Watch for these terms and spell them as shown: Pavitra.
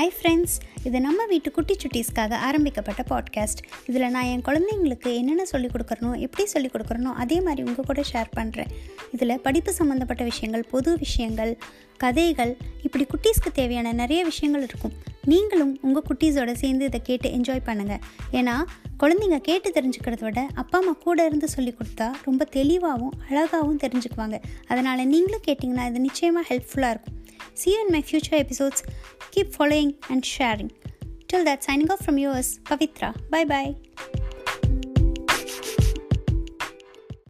Hi friends, இது நம்ம வீட்டு குட்டி சுட்டீஸ்க்காக ஆரம்பிக்கப்பட்ட பாட்காஸ்ட். இதில் நான் என் குழந்தைங்களுக்கு என்னென்ன சொல்லிக் கொடுக்குறனோ, எப்படி சொல்லிக் கொடுக்குறனோ அதே மாதிரி உங்கள் கூட ஷேர் பண்ணுறேன். இதில் படிப்பு சம்மந்தப்பட்ட விஷயங்கள், பொது விஷயங்கள், கதைகள், இப்படி குட்டீஸ்க்கு தேவையான நிறைய விஷயங்கள் இருக்கும். நீங்களும் உங்கள் குட்டீஸோடு சேர்ந்து இதை கேட்டு என்ஜாய் பண்ணுங்கள். ஏன்னா குழந்தைங்க கேட்டு தெரிஞ்சுக்கிறத விட அப்பா அம்மா கூட இருந்து சொல்லி கொடுத்தா ரொம்ப தெளிவாகவும் அழகாகவும் தெரிஞ்சுக்குவாங்க. அதனால் நீங்களும் கேட்டிங்கன்னா இது நிச்சயமாக ஹெல்ப்ஃபுல்லாக இருக்கும். See you in my future episodes. Keep following and sharing. Till that, signing off from yours, Pavitra. Bye-bye.